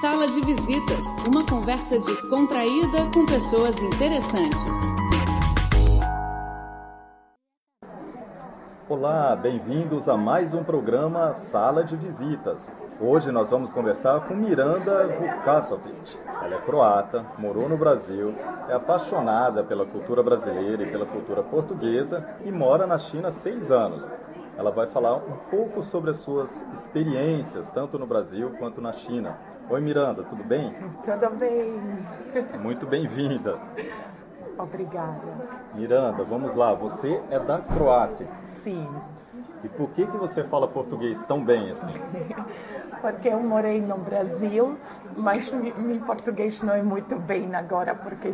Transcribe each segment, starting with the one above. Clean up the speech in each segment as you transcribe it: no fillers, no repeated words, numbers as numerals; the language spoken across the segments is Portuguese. Sala de Visitas, uma conversa descontraída com pessoas interessantes. Olá, bem-vindos a mais um programa Sala de Visitas. Hoje nós vamos conversar com Miranda Vukasovic. Ela é croata, morou no Brasil, é apaixonada pela cultura brasileira e pela cultura portuguesa e mora na China há 6 anos. Ela vai falar um pouco sobre as suas experiências, tanto no Brasil quanto na China. Oi, Miranda, tudo bem? Tudo bem. Muito bem-vinda. Obrigada. Miranda, vamos lá. Você é da Croácia. Sim. E por que você fala português tão bem assim? Porque eu morei no Brasil, mas meu português não é muito bem agora, porque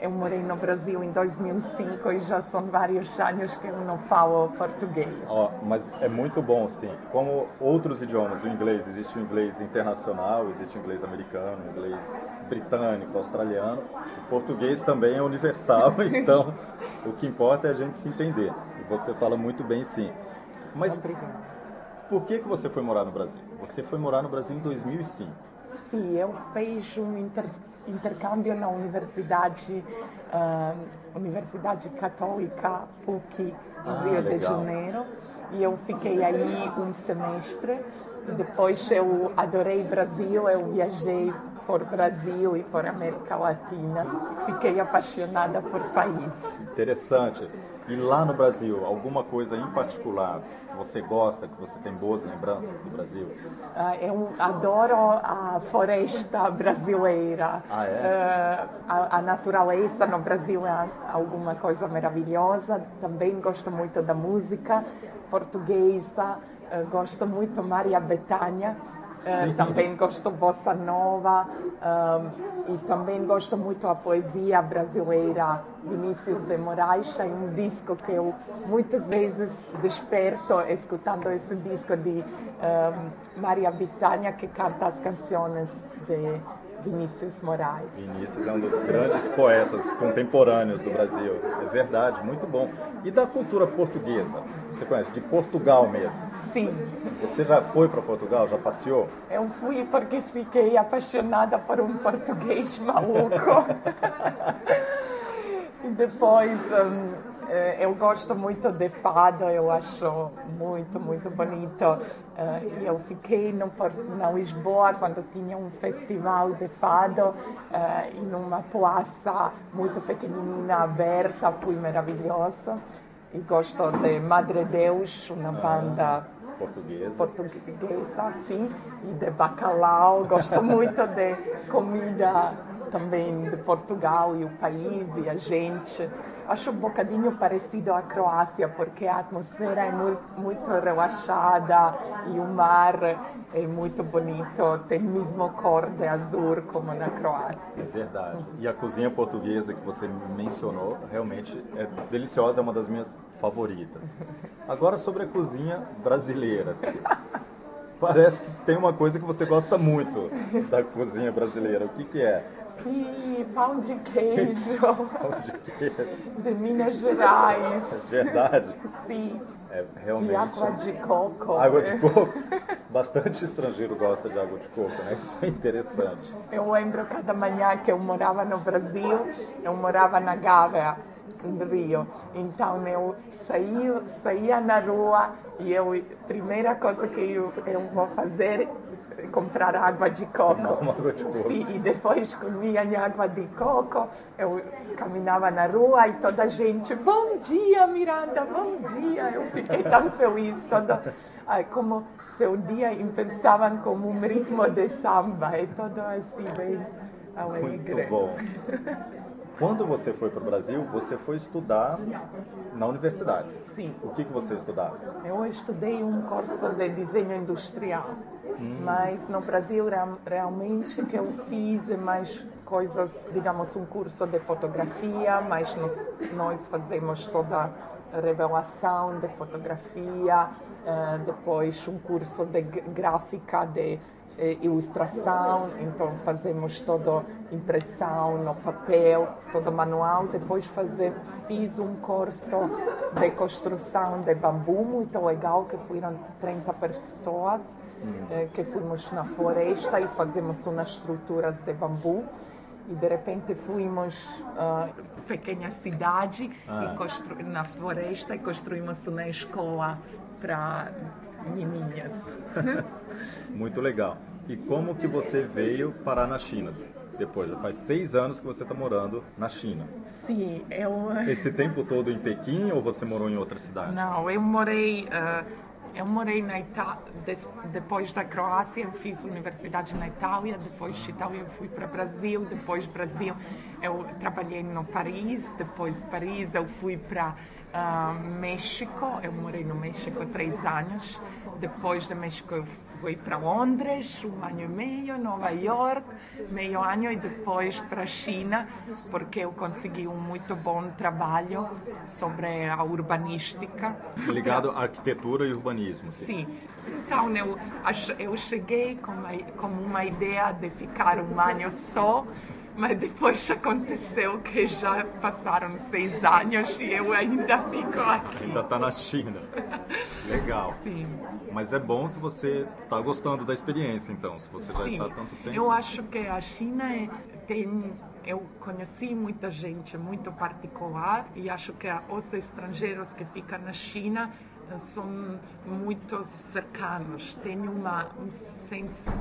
eu morei no Brasil em 2005 e já são vários anos que eu não falo português. Oh, mas é muito bom, sim. Como outros idiomas, o inglês, existe o inglês internacional, existe o inglês americano, o inglês britânico, australiano. O português também é universal, então o que importa é a gente se entender. E você fala muito bem, sim. Mas obrigada. Por que você foi morar no Brasil? Você foi morar no Brasil em 2005. Sim, eu fiz um intercâmbio na Universidade Católica PUC, no Rio de Janeiro. E eu fiquei aí um semestre. Depois eu adorei o Brasil, eu viajei por Brasil e por América Latina. Fiquei apaixonada por país. Interessante. E lá no Brasil, alguma coisa em particular que você gosta, que você tem boas lembranças do Brasil? Eu adoro a floresta brasileira. Ah, é? A natureza no Brasil é alguma coisa maravilhosa. Também gosto muito da música portuguesa. Gosto muito Maria Betânia. Também gosto bossa nova. E também gosto muito a poesia brasileira. Vinícius de Moraes é um disco que eu muitas vezes desperto escutando esse disco de Maria Betânia, que canta as canções de Vinícius Moraes. Vinícius é um dos grandes poetas contemporâneos do Brasil. É verdade, muito bom. E da cultura portuguesa? Você conhece? De Portugal mesmo? Sim. Você já foi para Portugal? Já passeou? Eu fui porque fiquei apaixonada por um português maluco. E depois, eu gosto muito de fado, eu acho muito, muito bonito. Eu fiquei na Lisboa quando tinha um festival de fado, em uma praça muito pequenina, aberta, foi maravilhosa. E gosto de Madre Deus, uma banda portuguesa assim, e de bacalhau. Gosto muito de comida também de Portugal e o país e a gente. Acho um bocadinho parecido à Croácia, porque a atmosfera é muito relaxada e o mar é muito bonito, tem mesmo cor de azul como na Croácia. É verdade. E a cozinha portuguesa que você mencionou realmente é deliciosa, é uma das minhas favoritas. Agora sobre a cozinha brasileira. Parece que tem uma coisa que você gosta muito da cozinha brasileira. O que é? Sim, pão de queijo. Pão de queijo. De Minas Gerais. É verdade? Sim. É, realmente. E água de coco. Água de coco. Bastante estrangeiro gosta de água de coco, né? Isso é interessante. Eu lembro cada manhã que eu morava no Brasil, eu morava na Gávea, no Rio. Então eu saía na rua e a primeira coisa que eu vou fazer é comprar água de coco. Água de coco. Sim, e depois comia água de coco, eu caminhava na rua e toda a gente, bom dia Miranda, bom dia. Eu fiquei tão feliz, como seu dia pensavam como um ritmo de samba, é todo assim bem alegre. Muito bom. Quando você foi para o Brasil, você foi estudar na universidade. Sim. O que você estudava? Eu estudei um curso de desenho industrial, mas no Brasil realmente que eu fiz mais coisas, digamos, um curso de fotografia, mas nós fazemos toda a revelação de fotografia, depois um curso de gráfica de ilustração, então fazemos toda impressão no papel, todo manual. Depois fiz um curso de construção de bambu muito legal, que foram 30 pessoas que fomos na floresta e fazemos umas estruturas de bambu. E de repente fomos a pequena cidade e na floresta e construímos uma escola para meninas. Muito legal. E como que você veio parar na China? Depois, já faz 6 anos que você está morando na China. Sim, eu... Esse tempo todo em Pequim ou você morou em outra cidade? Não, eu morei na Itália. Depois da Croácia eu fiz universidade na Itália, depois de Itália eu fui para o Brasil, depois do Brasil eu trabalhei no Paris, depois de Paris eu fui para México, eu morei no México 3 anos, depois do México eu fui para Londres 1 ano e meio, Nova York 1/2 ano e depois para a China, porque eu consegui muito bom trabalho sobre a urbanística. Ligado à arquitetura e urbanismo. Sim. Então eu cheguei com uma ideia de ficar 1 ano só, mas depois aconteceu que já passaram 6 anos e eu ainda fico aqui. Ainda está na China. Legal. Sim. Mas é bom que você está gostando da experiência, então, se você vai estar tanto tempo. Eu acho que a China tem... Eu conheci muita gente muito particular e acho que os estrangeiros que ficam na China são muito cercanos, têm um senso,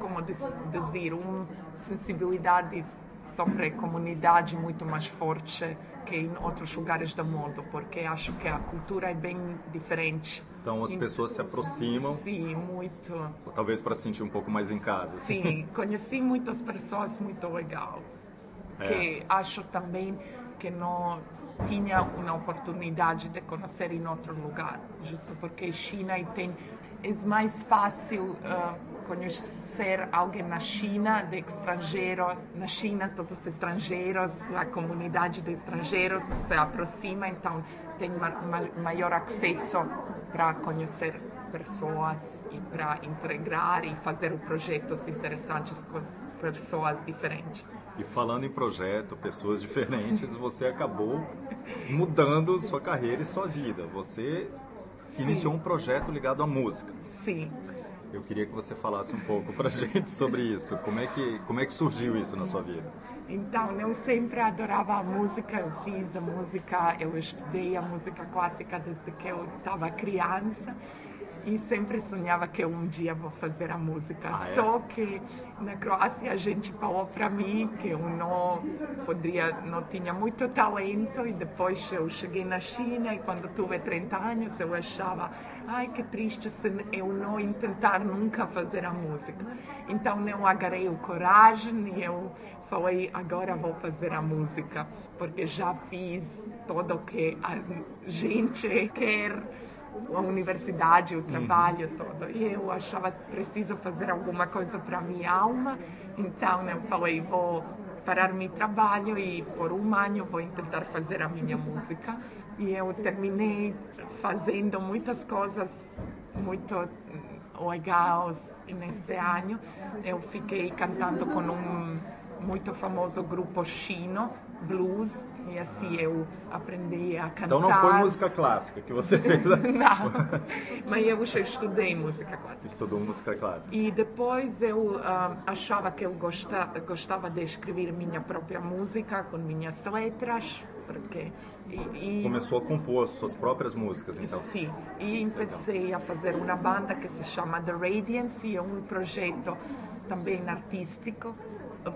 como dizer, uma sensibilidade sobre a comunidade muito mais forte que em outros lugares do mundo, porque acho que a cultura é bem diferente. Então as pessoas se aproximam. Sim, muito. Talvez para sentir um pouco mais em casa. Sim, conheci muitas pessoas muito legais, que acho também que não tinha uma oportunidade de conhecer em outro lugar, justo porque China é mais fácil conhecer alguém na China, de estrangeiro. Na China todos os estrangeiros, a comunidade de estrangeiros se aproxima, então tem maior acesso para conhecer pessoas e para integrar e fazer projetos interessantes com pessoas diferentes. E falando em projeto, pessoas diferentes, você acabou mudando sua carreira e sua vida. Você iniciou um projeto ligado à música. Sim. Eu queria que você falasse um pouco para a gente sobre isso. Como é que surgiu isso na sua vida? Então, eu sempre adorava a música, eu fiz a música, eu estudei a música clássica desde que eu estava criança. E sempre sonhava que um dia vou fazer a música. Só que na Croácia a gente falou para mim que eu não tinha muito talento. E depois eu cheguei na China e quando tive 30 anos eu achava, ai que triste se eu não tentar nunca fazer a música. Então eu agarrei a coragem e eu falei, agora vou fazer a música. Porque já fiz tudo o que a gente quer. A universidade, o trabalho todo. E eu achava que preciso fazer alguma coisa para a minha alma. Então eu falei, vou parar meu trabalho e por 1 ano vou tentar fazer a minha música. E eu terminei fazendo muitas coisas muito legais. E neste ano eu fiquei cantando com um muito famoso grupo chino, blues, e assim eu aprendi a cantar. Então não foi música clássica que você fez? Não, mas eu já estudei música clássica. Estudou música clássica. E depois eu achava que eu gostava de escrever minha própria música com minhas letras, porque... Começou a compor suas próprias músicas, então? Sim, e comecei a fazer uma banda que se chama The Radiance, e é um projeto também artístico,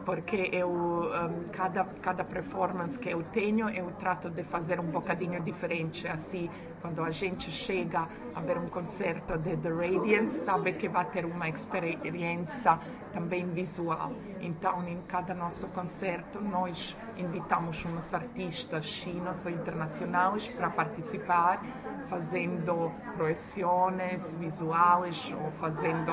porque eu, cada performance que eu tenho, eu trato de fazer um bocadinho diferente. Assim, quando a gente chega a ver um concerto de The Radiance, sabe que vai ter uma experiência também visual. Então, em cada nosso concerto, nós invitamos uns artistas chinos ou internacionais para participar, fazendo projeções visuais ou fazendo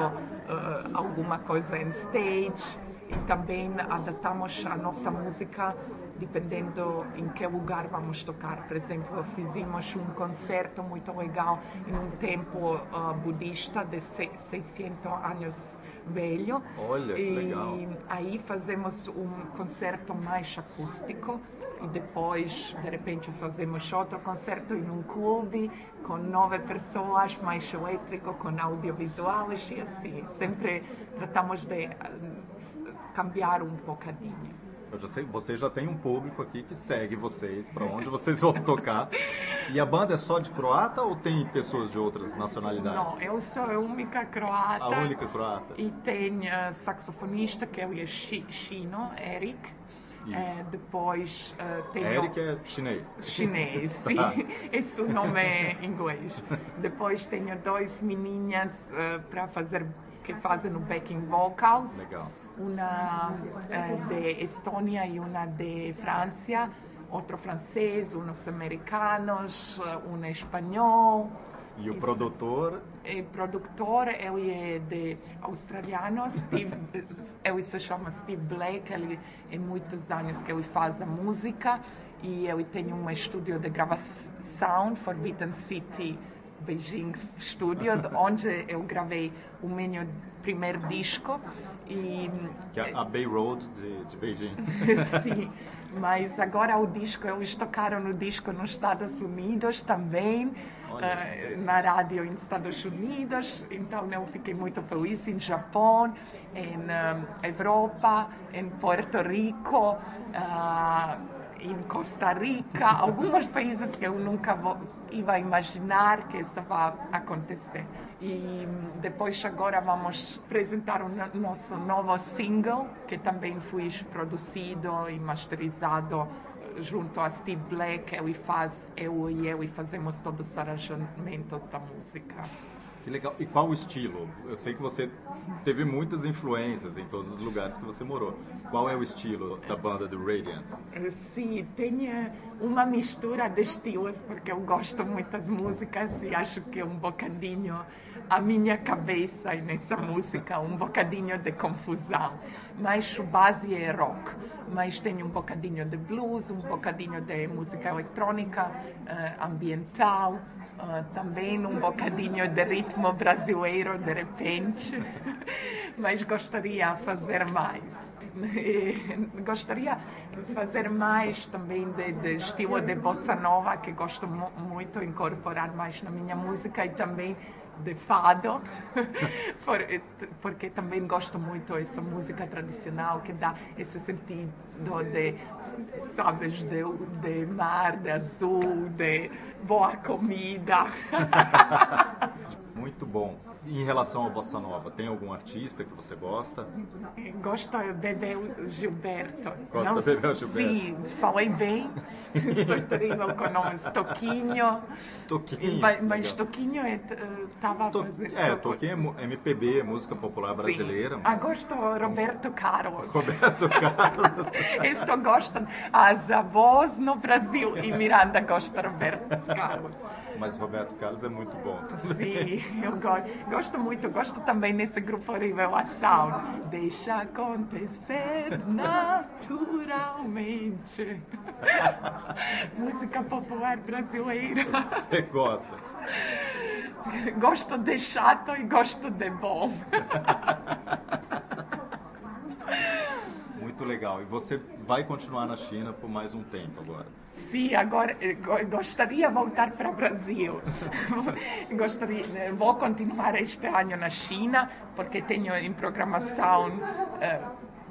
alguma coisa em stage. E também adaptamos a nossa música dependendo em que lugar vamos tocar. Por exemplo, fizemos um concerto muito legal em um templo budista de 600 anos velho. Olha, que legal. Aí fazemos um concerto mais acústico e depois, de repente, fazemos outro concerto em um clube com 9 pessoas, mais elétrico, com audiovisuais e assim. Sempre tratamos de cambiar um bocadinho. Eu já sei, vocês já têm um público aqui que segue vocês, para onde vocês vão tocar. E a banda é só de croata ou tem pessoas de outras nacionalidades? Não, eu sou a única croata. A única croata. E tem saxofonista, que é o chino, Eric. Depois tem... Eric é chinês. Chinês, sim. Tá. Esse nome é inglês. Depois tenho 2 meninas para fazer... que fazem o backing vocals. Legal. Uma de Estônia e uma de França, outro francês, uns americanos, um espanhol. E o produtor? O produtor, ele é de australiano, Steve, ele se chama Steve Blake, ele é muitos anos que ele faz a música e ele tem um estúdio de gravação, Forbidden City Beijing Studio, onde eu gravei o meu primeiro disco. E... que é a Bay Road de Beijing. Sim, mas agora o disco, eles tocaram o disco nos Estados Unidos também, na rádio nos Estados Unidos, então eu fiquei muito feliz em Japão, em Europa, em Porto Rico, em Costa Rica, alguns países que eu nunca ia imaginar que isso vai acontecer. E depois agora vamos apresentar o nosso novo single, que também foi produzido e masterizado junto a Steve Blake. Ele faz, eu e ele fazemos todos os arranjamentos da música. Que legal. E qual o estilo? Eu sei que você teve muitas influências em todos os lugares que você morou. Qual é o estilo da banda The Radiance? Sim, tem uma mistura de estilos, porque eu gosto muito das músicas e acho que um bocadinho a minha cabeça nessa música, um bocadinho de confusão. Mas a base é rock, mas tem um bocadinho de blues, um bocadinho de música eletrônica, ambiental, também um bocadinho de ritmo brasileiro, de repente, mas gostaria de fazer mais. Gostaria de fazer mais também de estilo de bossa nova, que gosto muito de incorporar mais na minha música, e também de fado, porque também gosto muito dessa música tradicional que dá esse sentido de... sabes, de mar, de azul, de boa comida. Muito bom. Em relação à bossa nova, tem algum artista que você gosta? Gosto de Bebel Gilberto. Gosto de Bebel Gilberto? Sim, falei bem. Sou terrível com nomes. Toquinho. Toquinho. Mas Toquinho estava fazendo... Toquinho é MPB, música popular brasileira. Sim. Gosto de Roberto Carlos. Roberto Carlos. Estou gostando as avós no Brasil e Miranda gosta de Roberto Carlos. Mas Roberto Carlos é muito bom. Sim, eu gosto muito. Gosto também nesse grupo Revelação. Deixa acontecer naturalmente. Música popular brasileira. Você gosta? Gosto de chato e gosto de bom. Muito legal. E você vai continuar na China por mais um tempo agora? Sim, agora gostaria de voltar para o Brasil. Vou continuar este ano na China, porque tenho em programação,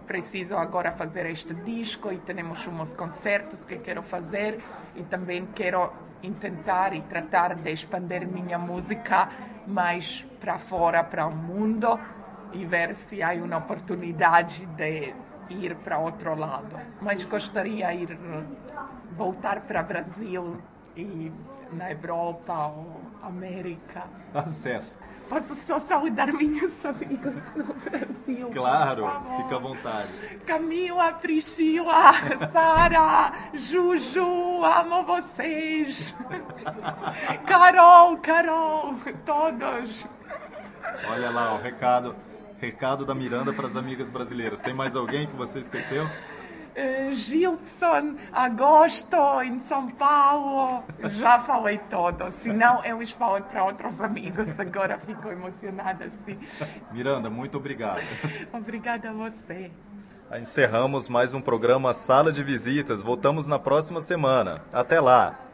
preciso agora fazer este disco e temos uns concertos que quero fazer e também quero tentar e tratar de expandir minha música mais para fora, para o mundo, e ver se há uma oportunidade de ir para outro lado, mas gostaria de voltar para o Brasil e na Europa ou América. Acesso. Posso só saudar minhas amigas no Brasil? Claro, fica à vontade. Camila, Priscila, Sara, Juju, amo vocês. Carol, todos. Olha lá o recado da Miranda para as amigas brasileiras. Tem mais alguém que você esqueceu? Gilson, agosto, em São Paulo. Já falei todo, senão eu falo para outros amigos. Agora fico emocionada assim. Miranda, muito obrigada. Obrigada a você. Encerramos mais um programa Sala de Visitas. Voltamos na próxima semana. Até lá.